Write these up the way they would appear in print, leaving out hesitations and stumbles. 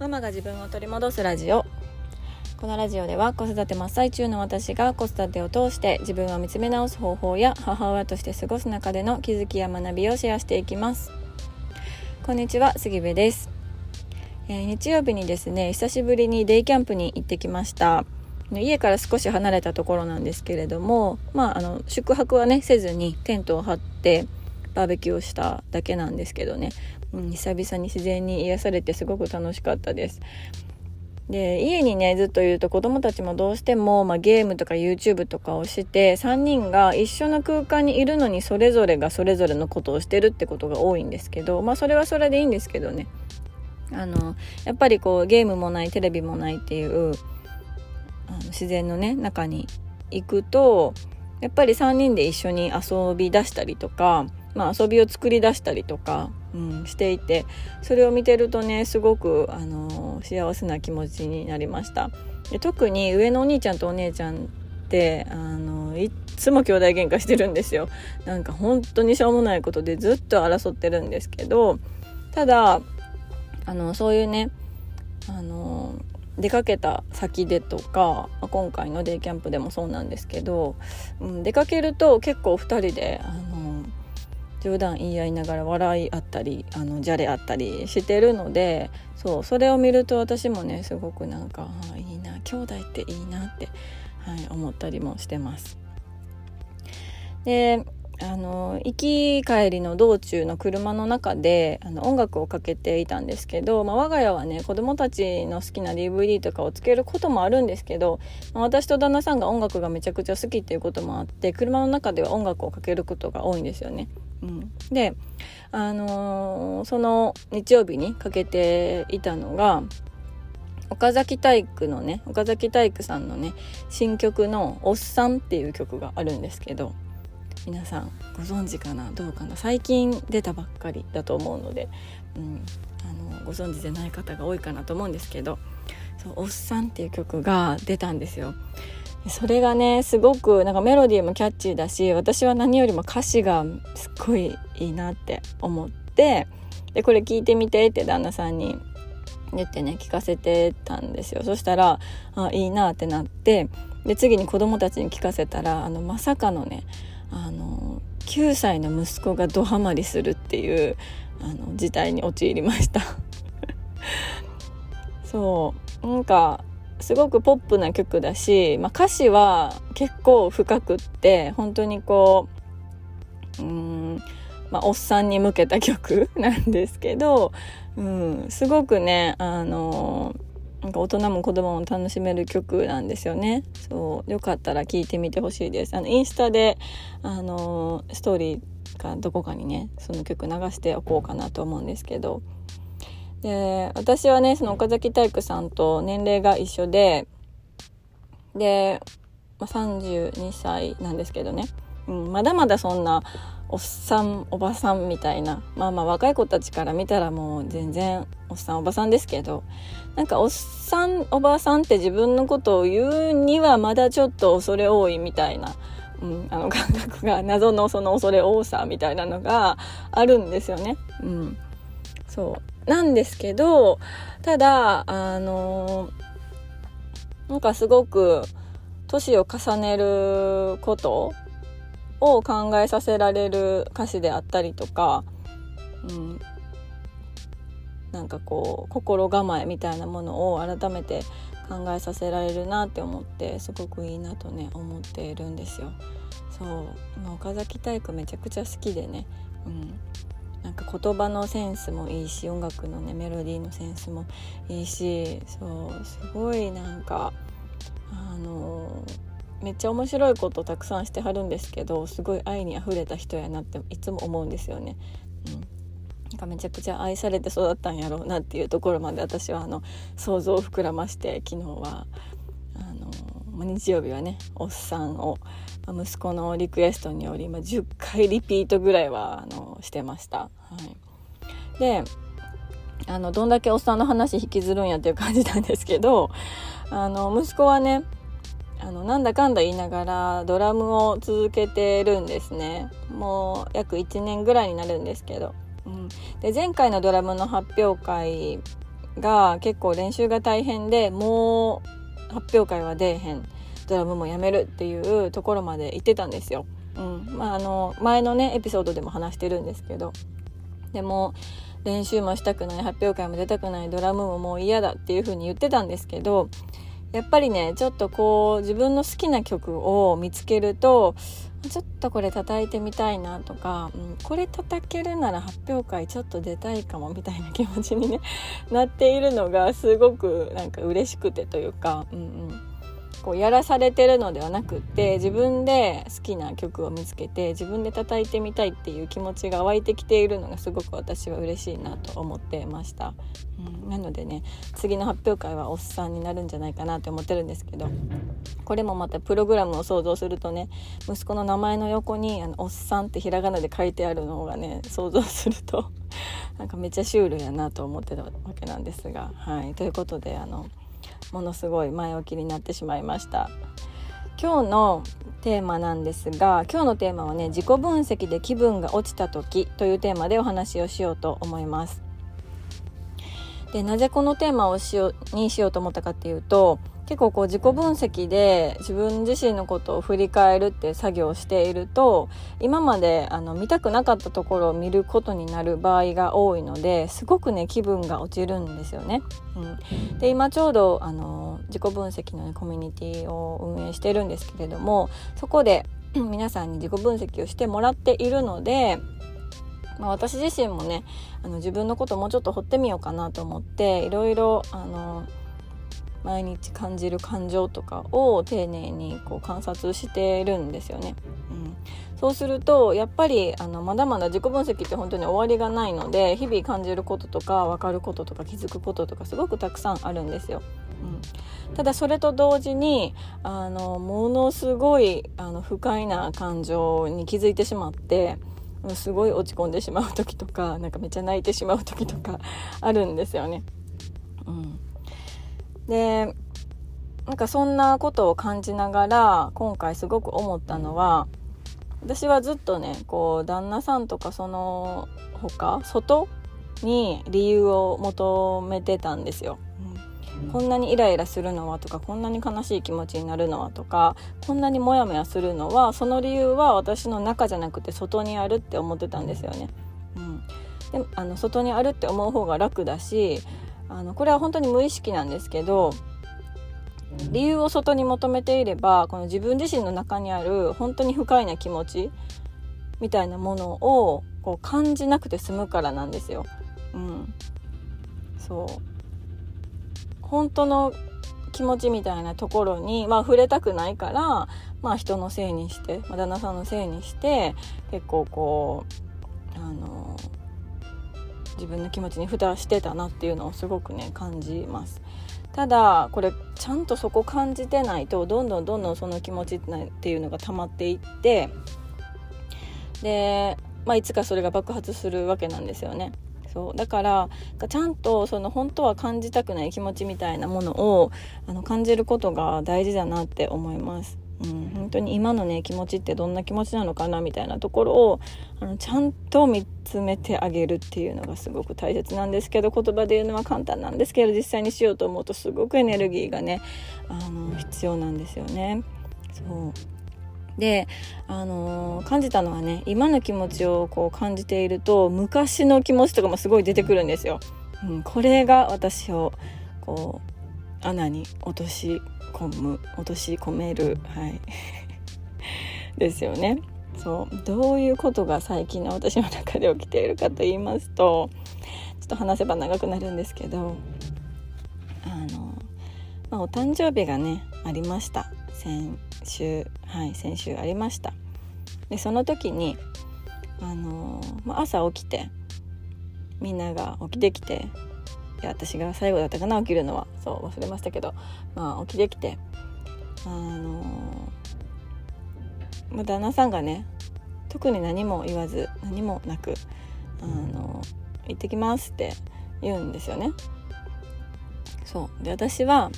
ママが自分を取り戻すラジオ。このラジオでは子育て真っ最中の私が子育てを通して自分を見つめ直す方法や母親として過ごす中での気づきや学びをシェアしていきます。こんにちは、杉部です。日曜日にですね、久しぶりにデイキャンプに行ってきました。家から少し離れたところなんですけれども、宿泊はねせずにテントを張ってバーベキューをしただけなんですけどね、久々に自然に癒されてすごく楽しかったです。で、家にねずっといると子供たちもどうしても、ゲームとか YouTube とかをして、3人が一緒の空間にいるのにそれぞれがそれぞれのことをしてるってことが多いんですけど、それはそれでいいんですけどね、やっぱりこうゲームもないテレビもないっていう自然のね中に行くと、やっぱり3人で一緒に遊び出したりとか、遊びを作り出したりとか、していて、それを見てるとねすごく、幸せな気持ちになりました。で、特に上のお兄ちゃんとお姉ちゃんっていっつも兄弟喧嘩してるんですよ。なんか本当にしょうもないことでずっと争ってるんですけど、ただそういうね出かけた先でとか、今回のデイキャンプでもそうなんですけど、出かけると結構2人で冗談言い合いながら笑いあったりじゃれあったりしてるので、それを見ると私もねすごくなんかいいな、兄弟っていいなって、思ったりもしてます。で、行き帰りの道中の車の中で音楽をかけていたんですけど、我が家はね子供たちの好きな DVD とかをつけることもあるんですけど、私と旦那さんが音楽がめちゃくちゃ好きっていうこともあって、車の中では音楽をかけることが多いんですよね。で、その日曜日にかけていたのが岡崎体育さんのね新曲のおっさんっていう曲があるんですけど、皆さんご存知かなどうかな、最近出たばっかりだと思うので、ご存知でない方が多いかなと思うんですけど、おっさんっていう曲が出たんですよ。それがねすごくなんかメロディーもキャッチーだし、私は何よりも歌詞がすっごいいいなって思って、でこれ聞いてみてって旦那さんに言ってね聞かせてたんですよ。そしたらいいなってなって、で次に子供たちに聞かせたらまさかのね9歳の息子がドハマりするっていう事態に陥りましたそうなんかすごくポップな曲だし、歌詞は結構深くって本当にこうおっさんに向けた曲なんですけど、すごくねなんか大人も子供も楽しめる曲なんですよね。よかったら聴いてみてほしいです。インスタでストーリーかどこかにねその曲流しておこうかなと思うんですけど、で私はねその岡崎体育さんと年齢が一緒で、32歳なんですけどね、まだまだそんなおっさんおばさんみたいな、若い子たちから見たらもう全然おっさんおばさんですけど、なんかおっさんおばさんって自分のことを言うにはまだちょっと恐れ多いみたいな、感覚が、謎のその恐れ多さみたいなのがあるんですよね。そうなんですけど、ただなんかすごく年を重ねることを考えさせられる歌詞であったりとか、なんかこう心構えみたいなものを改めて考えさせられるなって思って、すごくいいなとね思っているんですよ。岡崎体育めちゃくちゃ好きでね、なんか言葉のセンスもいいし、音楽のねメロディーのセンスもいいし、すごいなんかめっちゃ面白いことたくさんしてはるんですけど、すごい愛にあふれた人やなっていつも思うんですよね。なんかめちゃくちゃ愛されて育ったんやろうなっていうところまで私は想像を膨らまして、昨日は日曜日はねおっさんを息子のリクエストにより10回リピートぐらいはしてました。でどんだけおっさんの話引きずるんやっていう感じなんですけど、息子はねなんだかんだ言いながらドラムを続けてるんですね。もう約1年ぐらいになるんですけど、で前回のドラムの発表会が結構練習が大変で、もう発表会は出えへん、ドラムもやめるっていうところまで行ってたんですよ、前のねエピソードでも話してるんですけど、でも練習もしたくない、発表会も出たくない、ドラムももう嫌だっていう風に言ってたんですけど、やっぱりねちょっとこう自分の好きな曲を見つけると、ちょっとこれ叩いてみたいなとか、これ叩けるなら発表会ちょっと出たいかもみたいな気持ちに、ね、なっているのがすごくなんか嬉しくてというか、こうやらされてるのではなくって、自分で好きな曲を見つけて自分で叩いてみたいっていう気持ちが湧いてきているのがすごく私は嬉しいなと思ってました、なのでね次の発表会はおっさんになるんじゃないかなって思ってるんですけど、これもまたプログラムを想像するとね、息子の名前の横におっさんってひらがなで書いてあるのがね、想像するとなんかめっちゃシュールやなと思ってたわけなんですが、はい、ということでものすごい前置きになってしまいました。今日のテーマなんですが、今日のテーマはね、自己分析で気分が落ちた時というテーマでお話をしようと思います。で、なぜこのテーマをしようと思ったかっていうと、結構こう自己分析で自分自身のことを振り返るって作業をしていると、今まで見たくなかったところを見ることになる場合が多いので、すごくね気分が落ちるんですよね、で今ちょうど自己分析の、ね、コミュニティを運営してるんですけれども、そこで皆さんに自己分析をしてもらっているので、私自身もね自分のことをもうちょっと掘ってみようかなと思って、いろいろ毎日感じる感情とかを丁寧にこう観察してるんですよね、そうするとやっぱりまだまだ自己分析って本当に終わりがないので、日々感じることとか分かることとか気づくこととかすごくたくさんあるんですよ、ただそれと同時にものすごい不快な感情に気づいてしまって、すごい落ち込んでしまう時とか、なんかめっちゃ泣いてしまう時とかあるんですよね、でなんかそんなことを感じながら今回すごく思ったのは、私はずっとねこう旦那さんとかその他外に理由を求めてたんですよ、こんなにイライラするのはとか、こんなに悲しい気持ちになるのはとか、こんなにモヤモヤするのは、その理由は私の中じゃなくて外にあるって思ってたんですよね、で外にあるって思う方が楽だし、これは本当に無意識なんですけど、理由を外に求めていれば、この自分自身の中にある本当に不快な気持ちみたいなものをこう感じなくて済むからなんですよ、そう本当の気持ちみたいなところに、触れたくないから、人のせいにして、旦那さんのせいにして結構こう自分の気持ちに蓋してたなっていうのをすごくね感じます。ただこれちゃんとそこ感じてないと、どんどんその気持ちっていうのが溜まっていって、で、いつかそれが爆発するわけなんですよね。そうだからちゃんとその本当は感じたくない気持ちみたいなものを感じることが大事だなって思います。本当に今のね気持ちってどんな気持ちなのかなみたいなところをちゃんと見つめてあげるっていうのがすごく大切なんですけど、言葉で言うのは簡単なんですけど、実際にしようと思うとすごくエネルギーがね必要なんですよね。そうで感じたのはね、今の気持ちをこう感じていると昔の気持ちとかもすごい出てくるんですよ、これが私をこう穴に落とし込める、はい、ですよね。そうどういうことが最近の私の中で起きているかと言いますと、ちょっと話せば長くなるんですけど、お誕生日がねありました。先週ありました。でその時に朝起きて、みんなが起きてきて、私が最後だったかな起きるのは、そう忘れましたけど、起きてきて旦那さんがね特に何も言わず、何もなく行ってきますって言うんですよね。そうで私は、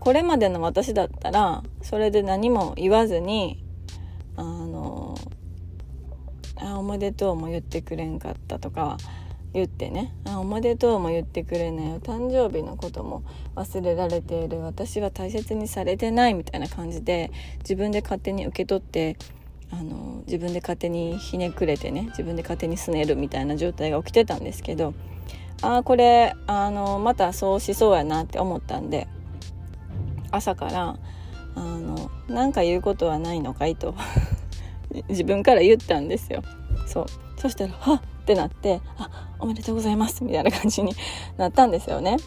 これまでの私だったらそれで何も言わずにおめでとうも言ってくれんかったとか、言ってね、おめでとうも言ってくれない、お誕生日のことも忘れられている、私は大切にされてないみたいな感じで自分で勝手に受け取って、自分で勝手にひねくれてね、自分で勝手にすねるみたいな状態が起きてたんですけど、これまたそうしそうやなって思ったんで、朝からなんか言うことはないのかいと自分から言ったんですよ。そしたらはっってなって、おめでとうございますみたいな感じになったんですよね。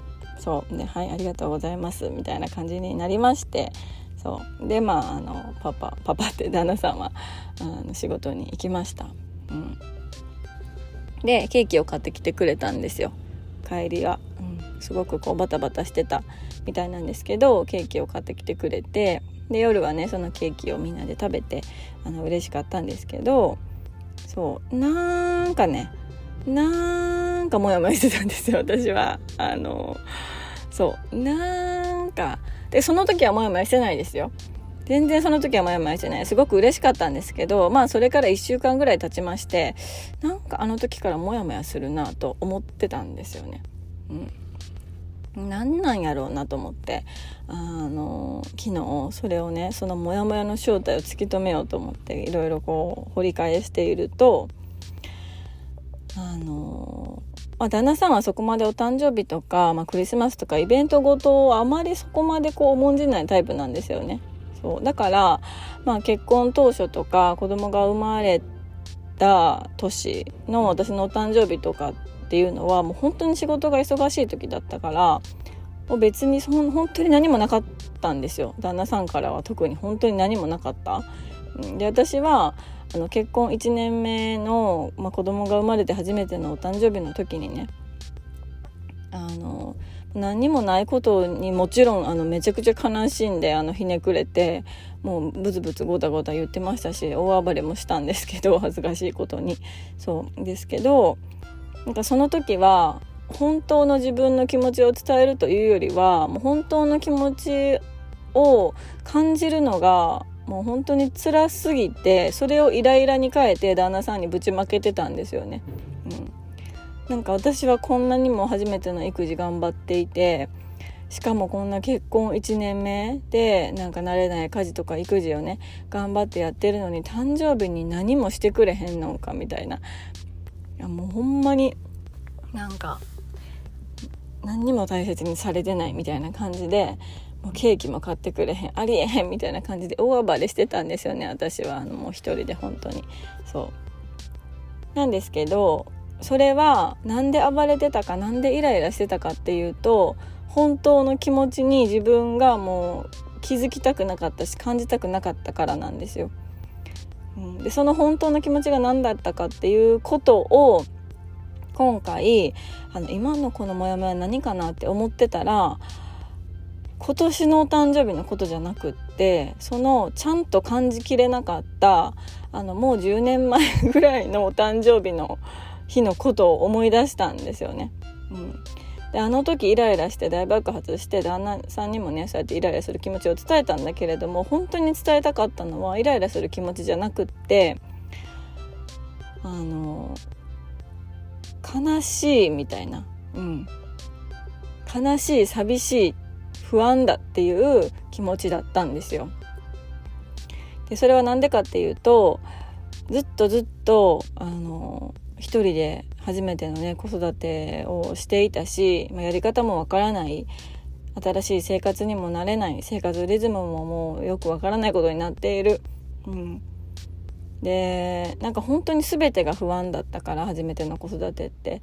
で、はいありがとうございますみたいな感じになりまして、でパパって旦那さんは仕事に行きました、でケーキを買ってきてくれたんですよ。帰りは、すごくバタバタしてたみたいなんですけど、ケーキを買ってきてくれて、で夜はねそのケーキをみんなで食べて嬉しかったんですけど、なんかね、なんかモヤモヤしてたんですよ私は。なんかで、その時はモヤモヤしてないですよ、全然。その時はモヤモヤしてない、すごく嬉しかったんですけど、それから1週間ぐらい経ちまして、なんかあの時からモヤモヤするなと思ってたんですよね。なんなんやろうなと思って、昨日それをね、そのモヤモヤの正体を突き止めようと思っていろいろ掘り返していると、旦那さんはそこまでお誕生日とか、クリスマスとかイベントごとをあまりそこまで重んじないタイプなんですよね。だから、結婚当初とか子供が生まれた年の私のお誕生日とかっていうのはもう本当に仕事が忙しい時だったから、もう別に本当に何もなかったんですよ。旦那さんからは特に本当に何もなかった。で、私は結婚1年目の、子供が生まれて初めてのお誕生日の時にね、何もないことにもちろんめちゃくちゃ悲しんでひねくれて、もうブツブツゴタゴタ言ってましたし、大暴れもしたんですけど、恥ずかしいことに。ですけど、なんかその時は本当の自分の気持ちを伝えるというよりは、もう本当の気持ちを感じるのがもう本当に辛すぎて、それをイライラに変えて旦那さんにぶちまけてたんですよね。なんか私はこんなにも初めての育児頑張っていて、しかもこんな結婚1年目でなんか慣れない家事とか育児をね頑張ってやってるのに、誕生日に何もしてくれへんのかみたいな。いやもうほんまになんか何にも大切にされてないみたいな感じで、もうケーキも買ってくれへん、ありえへんみたいな感じで大暴れしてたんですよね、私は。もう一人で本当に。なんですけど、それはなんで暴れてたか、なんでイライラしてたかっていうと、本当の気持ちに自分がもう気づきたくなかったし、感じたくなかったからなんですよ。で、その本当の気持ちが何だったかっていうことを、今回今のこのモヤモヤ何かなって思ってたら、今年のお誕生日のことじゃなくって、そのちゃんと感じきれなかったもう10年前ぐらいのお誕生日の日のことを思い出したんですよね。で、あの時イライラして大爆発して、旦那さんにもねそうやってイライラする気持ちを伝えたんだけれども、本当に伝えたかったのはイライラする気持ちじゃなくって、悲しいみたいな、悲しい、寂しい、不安だっていう気持ちだったんですよ。で、それはなんでかっていうと、ずっと一人で初めてのね子育てをしていたし、やり方もわからない、新しい生活にも慣れない、生活リズムももうよくわからないことになっている、で、なんか本当に全てが不安だったから、初めての子育てって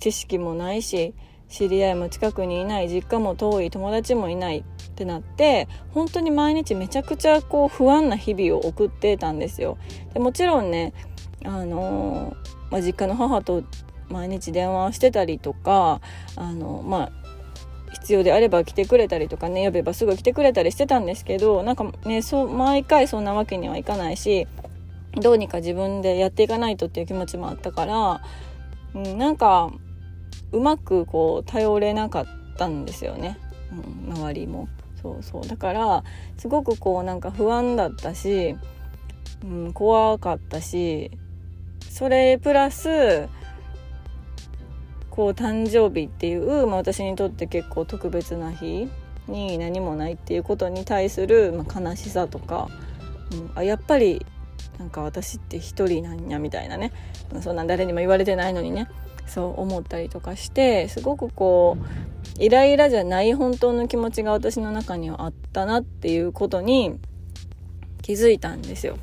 知識もないし、知り合いも近くにいない、実家も遠い、友達もいないってなって、本当に毎日めちゃくちゃ不安な日々を送ってたんですよ。で、もちろんね実家の母と毎日電話をしてたりとか、必要であれば来てくれたりとかね、呼べばすぐ来てくれたりしてたんですけど、なんかね毎回そんなわけにはいかないし、どうにか自分でやっていかないとっていう気持ちもあったから、なんかうまく頼れなかったんですよね、周りも。だからすごくなんか不安だったし、怖かったし、それプラスこう誕生日っていう、まあ、私にとって結構特別な日に何もないっていうことに対する、まあ、悲しさとか、あ、やっぱりなんか私って一人なんやみたいなね、そんな誰にも言われてないのにね、そう思ったりとかして、すごくこうイライラじゃない本当の気持ちが私の中にはあったなっていうことに気づいたんですよ。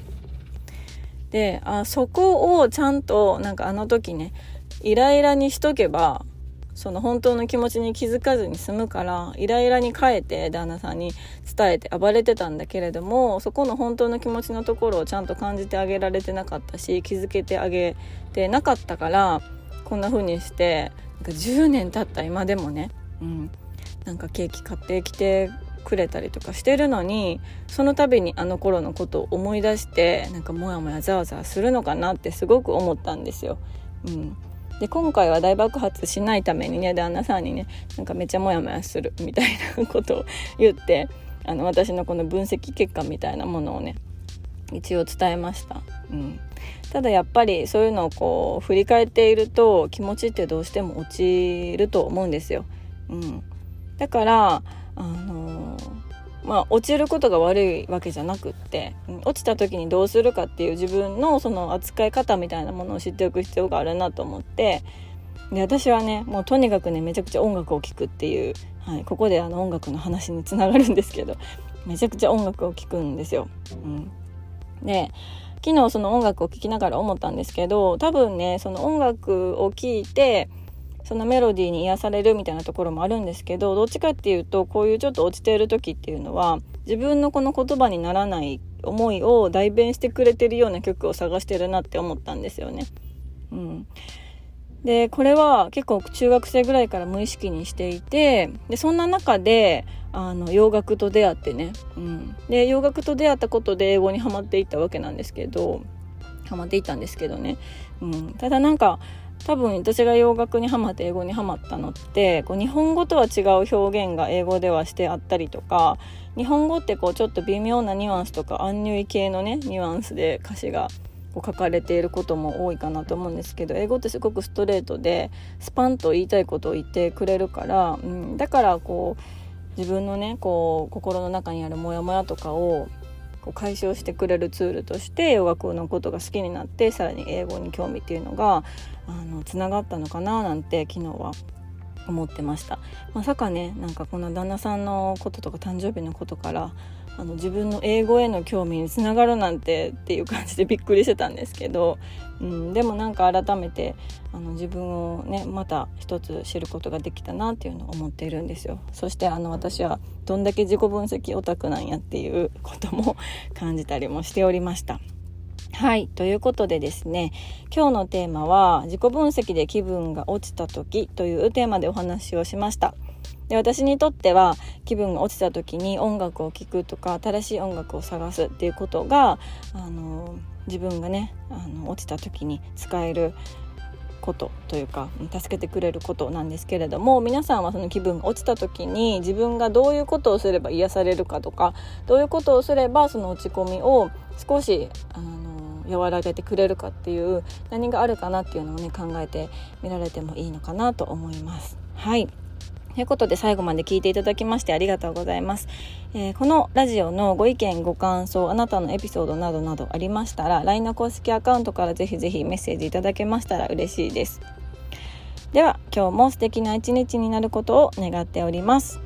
で、そこをちゃんとなんかあの時ねイライラにしとけば、その本当の気持ちに気づかずに済むから、イライラに変えて旦那さんに伝えて暴れてたんだけれども、そこの本当の気持ちのところをちゃんと感じてあげられてなかったし、気づけてあげてなかったから、こんな風にしてなんか10年経った今でもね、なんかケーキ買ってきてくれたりとかしてるのに、その度にあの頃のことを思い出してなんかモヤモヤザワザワするのかなってすごく思ったんですよ。で、今回は大爆発しないためにね、旦那さんにねなんかめっちゃモヤモヤするみたいなことを言って、私のこの分析結果みたいなものをね一応伝えました。ただやっぱりそういうのをこう振り返っていると気持ちってどうしても落ちると思うんですよ。だからまあ、落ちることが悪いわけじゃなくって、落ちた時にどうするかっていう自分のその扱い方みたいなものを知っておく必要があるなと思って、で、私はねもうとにかくねめちゃくちゃ音楽を聴くっていう、ここで音楽の話につながるんですけど、めちゃくちゃ音楽を聴くんですよ。で、昨日その音楽を聴きながら思ったんですけど、多分ねその音楽を聴いてそのメロディーに癒されるみたいなところもあるんですけど、どっちかっていうとこういうちょっと落ちている時っていうのは自分のこの言葉にならない思いを代弁してくれてるような曲を探してるなって思ったんですよね。で、これは結構中学生ぐらいから無意識にしていて、でそんな中で洋楽と出会ってね、で洋楽と出会ったことで英語にハマっていったわけなんですけど、ただなんか多分私が洋楽にハマって英語にハマったのって、こう日本語とは違う表現が英語ではしてあったりとか、日本語ってこうちょっと微妙なニュアンスとかアンニュイ系のねニュアンスで歌詞がこう書かれていることも多いかなと思うんですけど、英語ってすごくストレートでスパンと言いたいことを言ってくれるから、だからこう自分のねこう心の中にあるモヤモヤとかをこう解消してくれるツールとして洋楽のことが好きになって、さらに英語に興味っていうのがつながったのかななんて昨日は思ってました。まさかねなんかこの旦那さんのこととか誕生日のことから自分の英語への興味につながるなんてっていう感じでびっくりしてたんですけど、でもなんか改めて自分をねまた一つ知ることができたなっていうのを思っているんですよ。そして私はどんだけ自己分析オタクなんやっていうことも感じたりもしておりました。ということでですね、今日のテーマは自己分析で気分が落ちた時というテーマでお話をしました。で、私にとっては気分が落ちた時に音楽を聴くとか新しい音楽を探すっていうことが自分がね落ちた時に使えることというか助けてくれることなんですけれども、皆さんはその気分が落ちた時に自分がどういうことをすれば癒されるかとか、どういうことをすればその落ち込みを少し和らげてくれるかっていう何があるかなっていうのをね考えてみられてもいいのかなと思います。ということで最後まで聞いていただきましてありがとうございます。このラジオのご意見ご感想、あなたのエピソードなどなどありましたら LINE の公式アカウントからぜひぜひメッセージいただけましたら嬉しいです。では今日も素敵な一日になることを願っております。